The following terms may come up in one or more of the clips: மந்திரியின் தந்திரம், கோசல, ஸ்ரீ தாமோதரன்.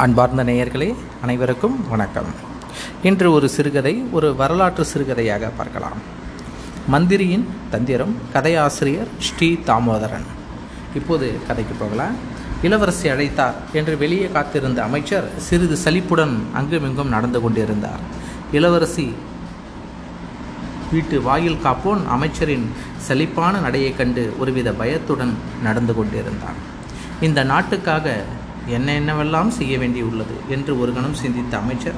அன்பார்ந்த நேயர்களே அனைவருக்கும் வணக்கம். இன்று ஒரு சிறுகதை, ஒரு வரலாற்று சிறுகதையாக பார்க்கலாம். மந்திரியின் தந்திரம், கதையாசிரியர் ஸ்ரீ தாமோதரன். இப்போது கதைக்கு போகலாம். இளவரசி அழைத்தார் என்று வெளியே காத்திருந்த அமைச்சர் சிறிது சலிப்புடன் அங்குமிங்கும் நடந்து கொண்டிருந்தார். இளவரசி வீட்டு வாயில் காப்போன் அமைச்சரின் சலிப்பான நடையை கண்டு ஒருவித பயத்துடன் நடந்து கொண்டிருந்தான். இந்த நாட்டுக்காக என்னென்னவெல்லாம் செய்ய வேண்டியுள்ளது என்று ஒரு கணம் சிந்தித்த அமைச்சர்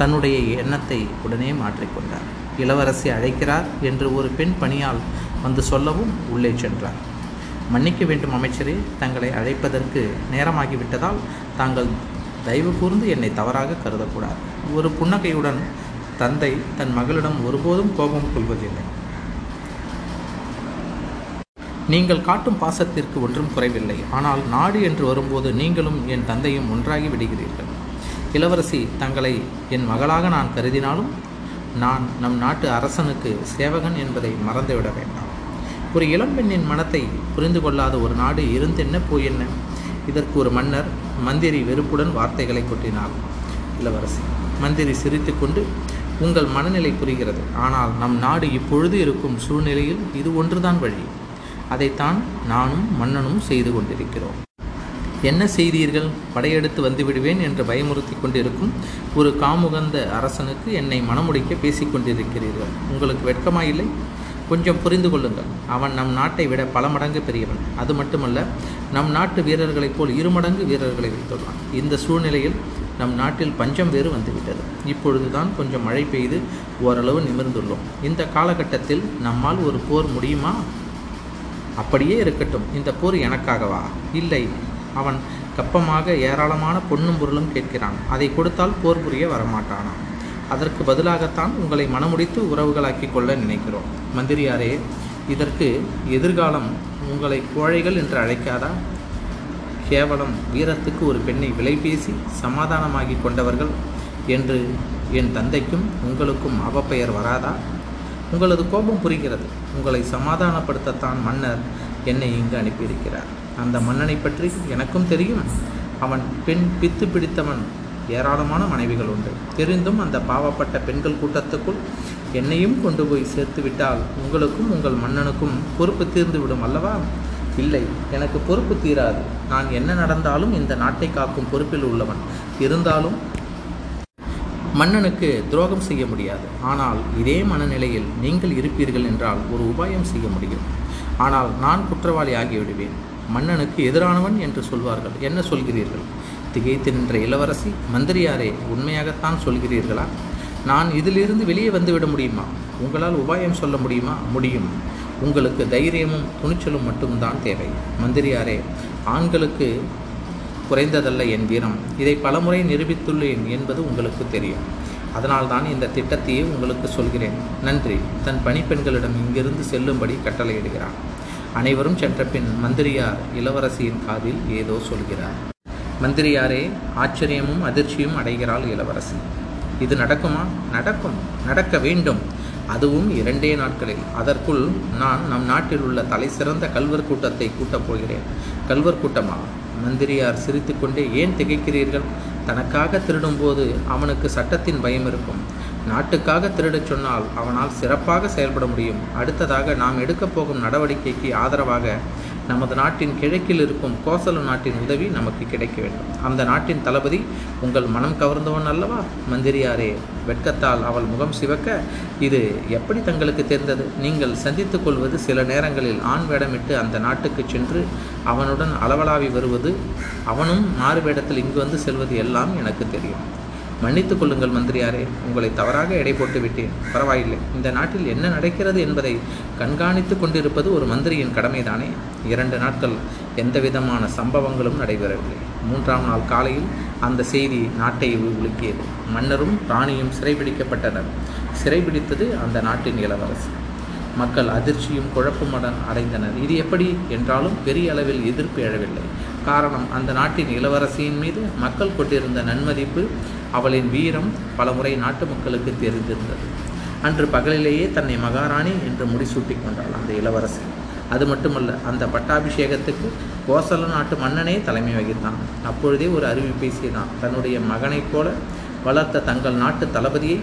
தன்னுடைய எண்ணத்தை உடனே மாற்றிக்கொண்டார். இளவரசி அழைக்கிறார் என்று ஒரு பெண் பணியால் வந்து சொல்லவும் உள்ளே சென்றார். மன்னிக்க வேண்டும் அமைச்சரே, தங்களை அழைப்பதற்கு நேரமாகிவிட்டதால் தாங்கள் தயவு கூர்ந்து என்னை தவறாக கருதக்கூடாது. ஒரு புன்னகையுடன் தந்தை தன் மகளிடம் ஒருபோதும் கோபம் கொள்வதில்லை. நீங்கள் காட்டும் பாசத்திற்கு ஒன்றும் குறைவில்லை. ஆனால் நாடு என்று வரும்போது நீங்களும் என் தந்தையும் ஒன்றாகி விடுகிறீர்கள். இளவரசி, தங்களை என் மகளாக நான் கருதினாலும் நான் நம் நாட்டு அரசனுக்கு சேவகன் என்பதை மறந்துவிட வேண்டாம். ஒரு இளம்பெண்ணின் மனத்தை புரிந்து கொள்ளாத ஒரு நாடு இருந்தென்ன போய் என்ன? இதற்கு ஒரு மன்னர் மந்திரி வெறுப்புடன் வார்த்தைகளை கொட்டினார். இளவரசி, மந்திரி சிரித்து கொண்டு, உங்கள் மனநிலை புரிகிறது. ஆனால் நம் நாடு இப்பொழுது இருக்கும் சூழ்நிலையில் இது ஒன்றுதான் வழி. அதைத்தான் நானும் மன்னனும் செய்து கொண்டிருக்கிறோம். என்ன செய்தீர்கள்? படையெடுத்து வந்து விடுவேன் என்று பயமுறுத்தி கொண்டிருக்கும் ஒரு காமுகந்த அரசனுக்கு என்னை மனமுடிக்க பேசிக்கொண்டிருக்கிறீர்கள். உங்களுக்கு வெட்கமாயில்லை? கொஞ்சம் புரிந்து கொள்ளுங்கள். அவன் நம் நாட்டை விட பல மடங்கு பெரியவன். அது மட்டுமல்ல, நம் நாட்டு வீரர்களைப் போல் இருமடங்கு வீரர்களை வைத்துள்ளான். இந்த சூழ்நிலையில் நம் நாட்டில் பஞ்சம் வேறு வந்துவிட்டது. இப்பொழுதுதான் கொஞ்சம் மழை பெய்து ஓரளவு நிமிர்ந்துள்ளோம். இந்த காலகட்டத்தில் நம்மால் ஒரு போர் முடியுமா? அப்படியே இருக்கட்டும். இந்த போர் எனக்காகவா? இல்லை, அவன் கப்பமாக ஏராளமான பொன்னும் பொருளும் கேட்கிறான். அதை கொடுத்தால் போர் புரிய வரமாட்டானா? அதற்கு பதிலாகத்தான் உங்களை மனமுடித்து உறவுகளாக்கி கொள்ள நினைக்கிறோம். மந்திரியாரே, இதற்கு எதிர்காலம் உங்களை கோழைகள் என்று அழைக்காதா? கேவலம் வீரத்துக்கு ஒரு பெண்ணை விலைபேசி சமாதானமாகி கொண்டவர்கள் என்று என் தந்தைக்கும் உங்களுக்கும் அவப்பெயர் வராதா? உங்களது கோபம் புரிகிறது. உங்களை சமாதானப்படுத்தத்தான் மன்னர் என்னை இங்கு அனுப்பியிருக்கிறார். அந்த மன்னனை பற்றி எனக்கும் தெரியும். அவன் பெண் பித்து பிடித்தவன். ஏராளமான மனைவிகள் உண்டு. தெரிந்தும் அந்த பாவப்பட்ட பெண்கள் கூட்டத்துக்குள் என்னையும் கொண்டு போய் சேர்த்துவிட்டால் உங்களுக்கும் உங்கள் மன்னனுக்கும் பொறுப்பு தீர்ந்து விடும் அல்லவா? இல்லை, எனக்கு பொறுப்பு தீராது. நான் என்ன நடந்தாலும் இந்த நாட்டை காக்கும் பொறுப்பில் உள்ளவன். இருந்தாலும் மன்னனுக்கு துரோகம் செய்ய முடியாது. ஆனால் இதே மனநிலையில் நீங்கள் இருப்பீர்கள் என்றால் ஒரு உபாயம் செய்ய முடியும். ஆனால் நான் குற்றவாளி ஆகிவிடுவேன். மன்னனுக்கு எதிரானவன் என்று சொல்வார்கள். என்ன சொல்கிறீர்கள்? திகைத்து நின்ற இளவரசி, மந்திரியாரே, உண்மையாகத்தான் சொல்கிறீர்களா? நான் இதிலிருந்து வெளியே வந்துவிட முடியுமா? உங்களால் உபாயம் சொல்ல முடியுமா? முடியும். உங்களுக்கு தைரியமும் துணிச்சலும் மட்டும்தான் தேவை. மந்திரியாரே, ஆண்களுக்கு குறைந்ததல்ல என் வீரம். இதை பலமுறை நிரூபித்துள்ளேன் என்பது உங்களுக்கு தெரியும். அதனால்தான் இந்த திட்டத்தையே உங்களுக்கு சொல்கிறேன். நன்றி. தன் பணிப்பெண்களிடம் இங்கிருந்து செல்லும்படி கட்டளையிடுகிறார். அனைவரும் சென்ற பின் மந்திரியார் இளவரசியின் காதில் ஏதோ சொல்கிறார். மந்திரியாரே, ஆச்சரியமும் அதிர்ச்சியும் அடைகிறாள் இளவரசி. இது நடக்குமா? நடக்கும், நடக்க வேண்டும். அதுவும் 2 நாட்களில். அதற்குள் நான் நம் நாட்டில் உள்ள தலை சிறந்த கல்வர் கூட்டத்தை கூட்டப் போகிறேன். கல்வர் கூட்டமா? மந்திரியார் சிரித்துக்கொண்டே, ஏன் திகைக்கிறீர்கள்? தனக்காக திருடும்போது அவனுக்கு சட்டத்தின் பயம் இருக்கும். நாட்டுக்காக திருடச் சொன்னால் அவனால் சிறப்பாக செயல்பட முடியும். அடுத்ததாக நாம் எடுக்கப் போகும் நடவடிக்கைக்கு ஆதரவாக நமது நாட்டின் கிழக்கில் இருக்கும் கோசல நாட்டின் உதவி நமக்கு கிடைக்க வேண்டும். அந்த நாட்டின் தளபதி உங்கள் மனம் கவர்ந்தவன் அல்லவா? மந்திரியாரே, வெட்கத்தால் அவள் முகம் சிவக்க, இது எப்படி தங்களுக்கு தெரிந்தது? நீங்கள் சந்தித்து கொள்வது சில நேரங்களில் ஆண் வேடமிட்டு அந்த நாட்டுக்கு சென்று அவனுடன் அளவலாவி வருவது, அவனும் மாறு வேடத்தில் இங்கு வந்து செல்வது எல்லாம் எனக்கு தெரியும். மன்னித்து கொள்ளுங்கள் மந்திரியாரே, உங்களை தவறாக எடை போட்டு விட்டேன். பரவாயில்லை. இந்த நாட்டில் என்ன நடக்கிறது என்பதை கண்காணித்து கொண்டிருப்பது ஒரு மந்திரியின் கடமைதானே. 2 நாட்கள் எந்தவிதமான சம்பவங்களும் நடைபெறவில்லை. 3ஆம் நாள் காலையில் அந்த செய்தி நாட்டை உலுக்கியது. மன்னரும் ராணியும் சிறைபிடிக்கப்பட்டனர். சிறைபிடித்தது அந்த நாட்டின் இளவரசி. மக்கள் அதிர்ச்சியும் குழப்பமுடன் அடைந்தனர். இது எப்படி என்றாலும் பெரிய அளவில் எதிர்ப்பு எழவில்லை. காரணம், அந்த நாட்டின் இளவரசியின் மீது மக்கள் கொண்டிருந்த நன்மதிப்பு, அவளின் வீரம் பல முறை நாட்டு மக்களுக்கு தெரிந்திருந்தது. அன்று பகலிலேயே தன்னை மகாராணி என்று முடிசூட்டி கொண்டாள் அந்த இளவரசி. அது மட்டுமல்ல, அந்த பட்டாபிஷேகத்துக்கு கோசல நாட்டு மன்னனே தலைமை வகித்தான். அப்பொழுதே ஒரு அறிவிப்பை செய்தான். தன்னுடைய மகனைப் போல வளர்த்த தங்கள் நாட்டு தளபதியை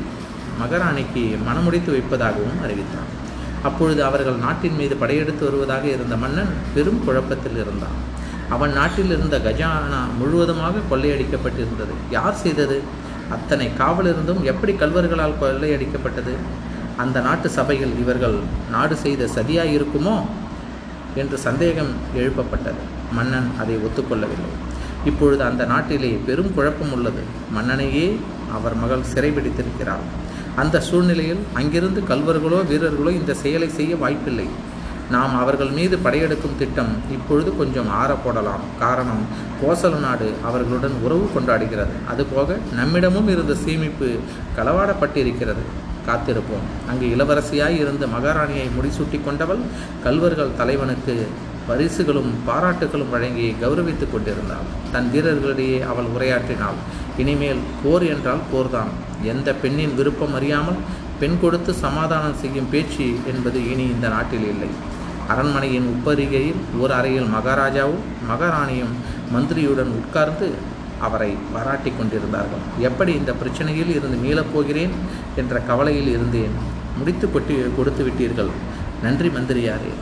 மகாராணிக்கு மனமுடித்து வைப்பதாகவும் அறிவித்தான். அப்பொழுது அவர்கள் நாட்டின் மீது படையெடுத்து வருவதாக இருந்த மன்னன் பெரும் குழப்பத்தில் இருந்தான். அவன் நாட்டில் இருந்த கஜானா முழுவதுமாக கொள்ளையடிக்கப்பட்டிருந்தது. யார் செய்தது? அத்தனை காவலிருந்தும் எப்படி கல்வர்களால் கொள்ளையடிக்கப்பட்டது? அந்த நாட்டு சபையில் இவர்கள் நாடு செய்த சதியாயிருக்குமோ என்று சந்தேகம் எழுப்பப்பட்டது. மன்னன் அதை ஒத்துக்கொள்ளவில்லை. இப்பொழுது அந்த நாட்டிலே பெரும் குழப்பம் உள்ளது. மன்னனையே அவர் மகள் சிறைபிடித்திருக்கிறார். அந்த சூழ்நிலையில் அங்கிருந்து கல்வர்களோ வீரர்களோ இந்த செயலை செய்ய வாய்ப்பில்லை. நாம் அவர்கள் மீது படையெடுக்கும் திட்டம் இப்பொழுது கொஞ்சம் ஆறப்போடலாம். காரணம், கோசல நாடு அவர்களுடன் உறவு கொண்டாடுகிறது. அதுபோக நம்மிடமும் இருந்த சேமிப்பு களவாடப்பட்டிருக்கிறது. காத்திருப்போம். அங்கு இளவரசியாய் இருந்த மகாராணியை முடிசூட்டி கொண்டவள் கல்வர்கள் தலைவனுக்கு பரிசுகளும் பாராட்டுகளும் வழங்கி கௌரவித்து கொண்டிருந்தாள். தன் வீரர்களிடையே அவள் உரையாற்றினாள். இனிமேல் போர் என்றால் போர்தான். எந்த பெண்ணின் விருப்பம் அறியாமல் பெண் கொடுத்து சமாதானம் செய்யும் பேச்சு என்பது இனி இந்த நாட்டில் இல்லை. அரண்மனையின் உப்பருகையில் ஓர் அறையில் மகாராஜாவும் மகாராணியும் மந்திரியுடன் உட்கார்ந்து அவரை பாராட்டி கொண்டிருந்தார்கள். எப்படி இந்த பிரச்சனையில் இருந்து மீளப்போகிறேன் என்ற கவலையில் இருந்தேன். முடித்து கொடுத்து விட்டீர்கள். நன்றி மந்திரியாரே.